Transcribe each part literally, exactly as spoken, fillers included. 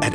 At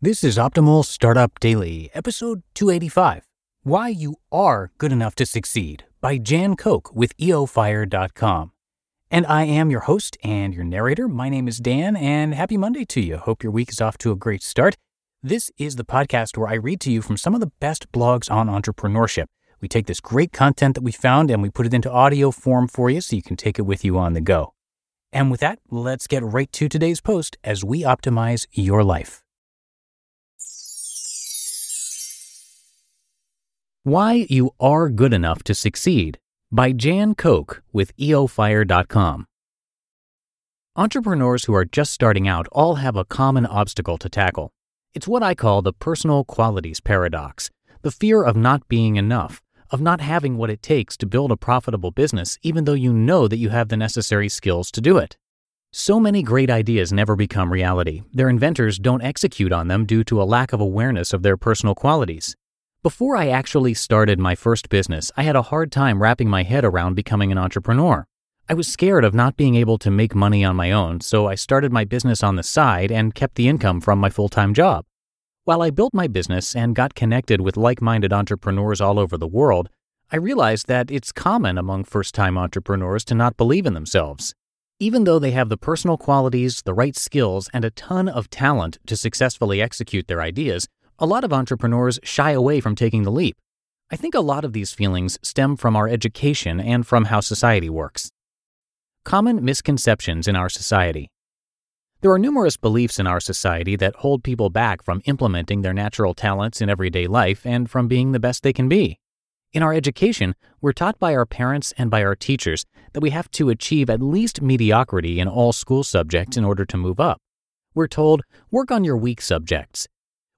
This is Optimal Startup Daily, episode two eighty-five, Why You Are Good Enough to Succeed, by Jan Koch with e o fire dot com. And I am your host and your narrator. My name is Dan, and happy Monday to you. Hope your week is off to a great start. This is the podcast where I read to you from some of the best blogs on entrepreneurship. We take this great content that we found and we put it into audio form for you so you can take it with you on the go. And with that, let's get right to today's post as we optimize your life. Why You Are Good Enough to Succeed, by Jan Koch with e o fire dot com. Entrepreneurs who are just starting out all have a common obstacle to tackle. It's what I call the personal qualities paradox, the fear of not being enough, of not having what it takes to build a profitable business even though you know that you have the necessary skills to do it. So many great ideas never become reality. Their inventors don't execute on them due to a lack of awareness of their personal qualities. Before I actually started my first business, I had a hard time wrapping my head around becoming an entrepreneur. I was scared of not being able to make money on my own, so I started my business on the side and kept the income from my full-time job. While I built my business and got connected with like-minded entrepreneurs all over the world, I realized that it's common among first-time entrepreneurs to not believe in themselves. Even though they have the personal qualities, the right skills, and a ton of talent to successfully execute their ideas, a lot of entrepreneurs shy away from taking the leap. I think a lot of these feelings stem from our education and from how society works. Common misconceptions in our society. There are numerous beliefs in our society that hold people back from implementing their natural talents in everyday life and from being the best they can be. In our education, we're taught by our parents and by our teachers that we have to achieve at least mediocrity in all school subjects in order to move up. We're told, work on your weak subjects.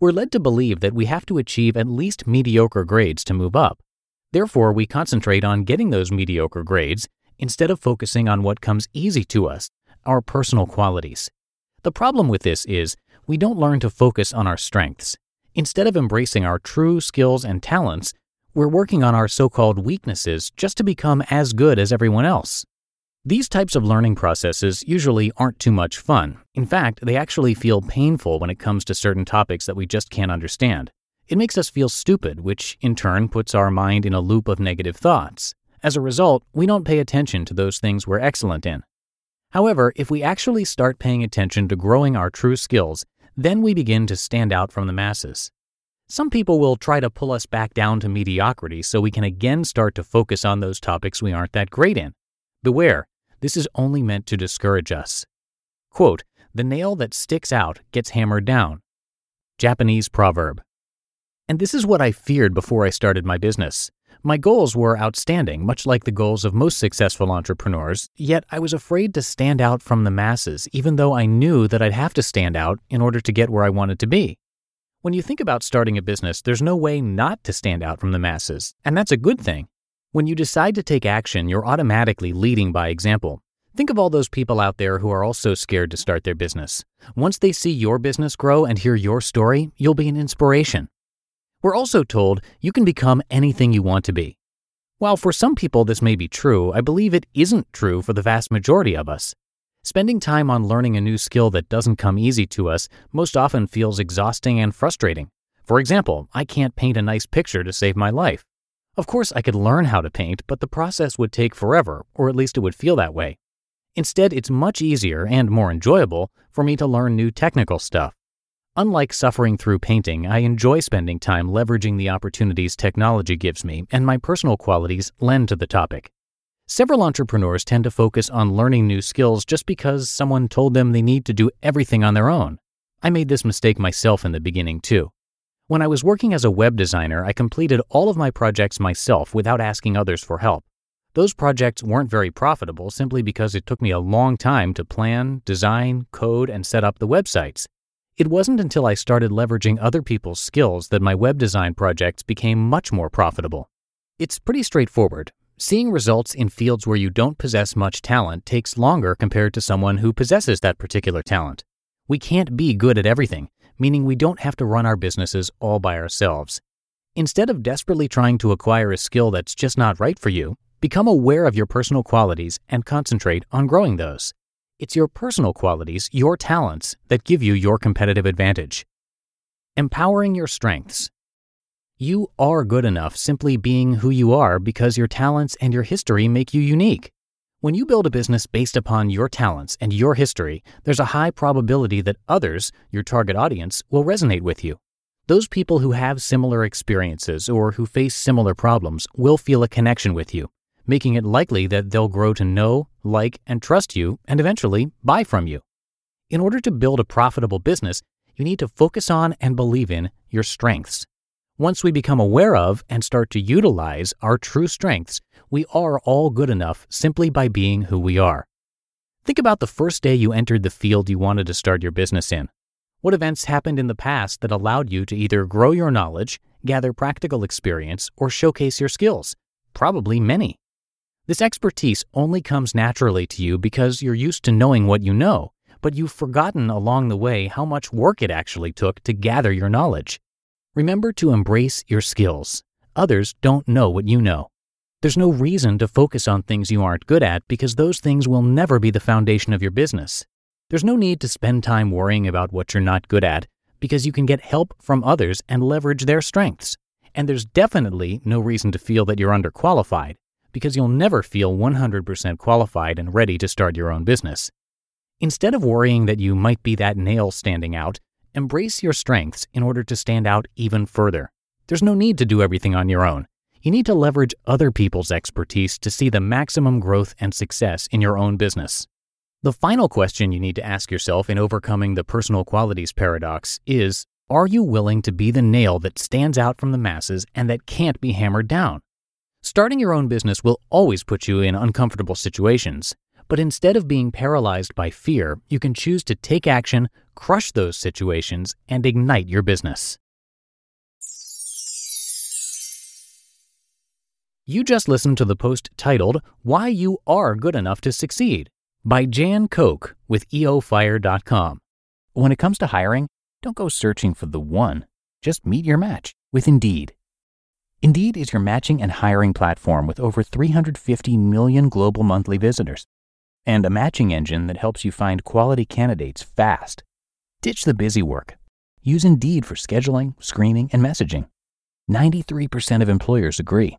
We're led to believe that we have to achieve at least mediocre grades to move up. Therefore, we concentrate on getting those mediocre grades instead of focusing on what comes easy to us, our personal qualities. The problem with this is we don't learn to focus on our strengths. Instead of embracing our true skills and talents, we're working on our so-called weaknesses just to become as good as everyone else. These types of learning processes usually aren't too much fun. In fact, they actually feel painful when it comes to certain topics that we just can't understand. It makes us feel stupid, which in turn puts our mind in a loop of negative thoughts. As a result, we don't pay attention to those things we're excellent in. However, if we actually start paying attention to growing our true skills, then we begin to stand out from the masses. Some people will try to pull us back down to mediocrity so we can again start to focus on those topics we aren't that great in. Beware, this is only meant to discourage us. Quote, the nail that sticks out gets hammered down. Japanese proverb. And this is what I feared before I started my business. My goals were outstanding, much like the goals of most successful entrepreneurs, yet I was afraid to stand out from the masses, even though I knew that I'd have to stand out in order to get where I wanted to be. When you think about starting a business, there's no way not to stand out from the masses, and that's a good thing. When you decide to take action, you're automatically leading by example. Think of all those people out there who are also scared to start their business. Once they see your business grow and hear your story, you'll be an inspiration. We're also told you can become anything you want to be. While for some people this may be true, I believe it isn't true for the vast majority of us. Spending time on learning a new skill that doesn't come easy to us most often feels exhausting and frustrating. For example, I can't paint a nice picture to save my life. Of course, I could learn how to paint, but the process would take forever, or at least it would feel that way. Instead, it's much easier and more enjoyable for me to learn new technical stuff. Unlike suffering through painting, I enjoy spending time leveraging the opportunities technology gives me, and my personal qualities lend to the topic. Several entrepreneurs tend to focus on learning new skills just because someone told them they need to do everything on their own. I made this mistake myself in the beginning, too. When I was working as a web designer, I completed all of my projects myself without asking others for help. Those projects weren't very profitable simply because it took me a long time to plan, design, code, and set up the websites. It wasn't until I started leveraging other people's skills that my web design projects became much more profitable. It's pretty straightforward. Seeing results in fields where you don't possess much talent takes longer compared to someone who possesses that particular talent. We can't be good at everything, meaning we don't have to run our businesses all by ourselves. Instead of desperately trying to acquire a skill that's just not right for you, become aware of your personal qualities and concentrate on growing those. It's your personal qualities, your talents, that give you your competitive advantage. Empowering your strengths. You are good enough simply being who you are because your talents and your history make you unique. When you build a business based upon your talents and your history, there's a high probability that others, your target audience, will resonate with you. Those people who have similar experiences or who face similar problems will feel a connection with you, making it likely that they'll grow to know, like, and trust you, and eventually buy from you. In order to build a profitable business, you need to focus on and believe in your strengths. Once we become aware of and start to utilize our true strengths, we are all good enough simply by being who we are. Think about the first day you entered the field you wanted to start your business in. What events happened in the past that allowed you to either grow your knowledge, gather practical experience, or showcase your skills? Probably many. This expertise only comes naturally to you because you're used to knowing what you know, but you've forgotten along the way how much work it actually took to gather your knowledge. Remember to embrace your skills. Others don't know what you know. There's no reason to focus on things you aren't good at because those things will never be the foundation of your business. There's no need to spend time worrying about what you're not good at because you can get help from others and leverage their strengths. And there's definitely no reason to feel that you're underqualified because you'll never feel one hundred percent qualified and ready to start your own business. Instead of worrying that you might be that nail standing out, embrace your strengths in order to stand out even further. There's no need to do everything on your own. You need to leverage other people's expertise to see the maximum growth and success in your own business. The final question you need to ask yourself in overcoming the personal qualities paradox is, are you willing to be the nail that stands out from the masses and that can't be hammered down? Starting your own business will always put you in uncomfortable situations. But instead of being paralyzed by fear, you can choose to take action, crush those situations, and ignite your business. You just listened to the post titled, Why You Are Good Enough to Succeed, by Jan Koch with e o fire dot com. When it comes to hiring, don't go searching for the one. Just meet your match with Indeed. Indeed is your matching and hiring platform with over three hundred fifty million global monthly visitors, and a matching engine that helps you find quality candidates fast. Ditch the busy work. Use Indeed for scheduling, screening, and messaging. ninety-three percent of employers agree.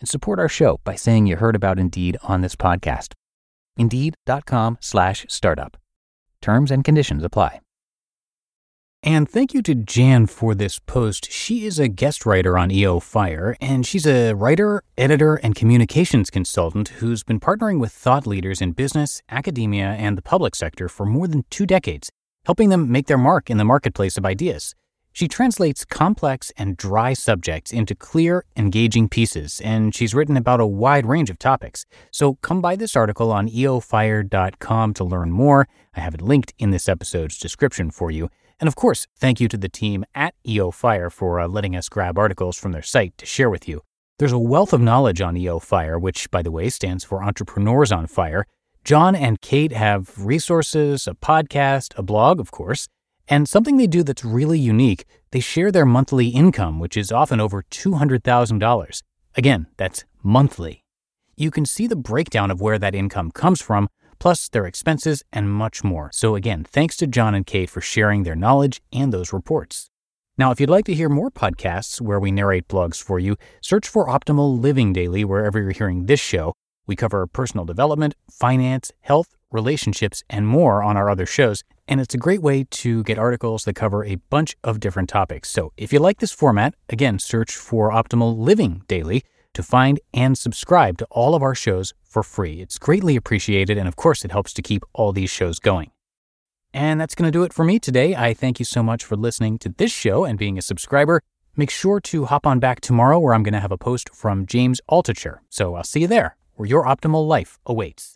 and support our show by saying you heard about Indeed on this podcast. Indeed.com slash startup. Terms and conditions apply. And thank you to Jan for this post. She is a guest writer on E O Fire, and she's a writer, editor, and communications consultant who's been partnering with thought leaders in business, academia, and the public sector for more than two decades, helping them make their mark in the marketplace of ideas. She translates complex and dry subjects into clear, engaging pieces, and she's written about a wide range of topics. So come by this article on e o fire dot com to learn more. I have it linked in this episode's description for you. And of course, thank you to the team at E O Fire for uh, letting us grab articles from their site to share with you. There's a wealth of knowledge on E O Fire, which, by the way, stands for Entrepreneurs on Fire. John and Kate have resources, a podcast, a blog, of course, and something they do that's really unique. They share their monthly income, which is often over two hundred thousand dollars. Again, that's monthly. You can see the breakdown of where that income comes from, plus their expenses and much more. So again, thanks to John and Kay for sharing their knowledge and those reports. Now, if you'd like to hear more podcasts where we narrate blogs for you, search for Optimal Living Daily wherever you're hearing this show. We cover personal development, finance, health, relationships, and more on our other shows. And it's a great way to get articles that cover a bunch of different topics. So if you like this format, again, search for Optimal Living Daily to find and subscribe to all of our shows for free. It's greatly appreciated, and of course, it helps to keep all these shows going. And that's going to do it for me today. I thank you so much for listening to this show and being a subscriber. Make sure to hop on back tomorrow where I'm going to have a post from James Altucher. So I'll see you there, where your optimal life awaits.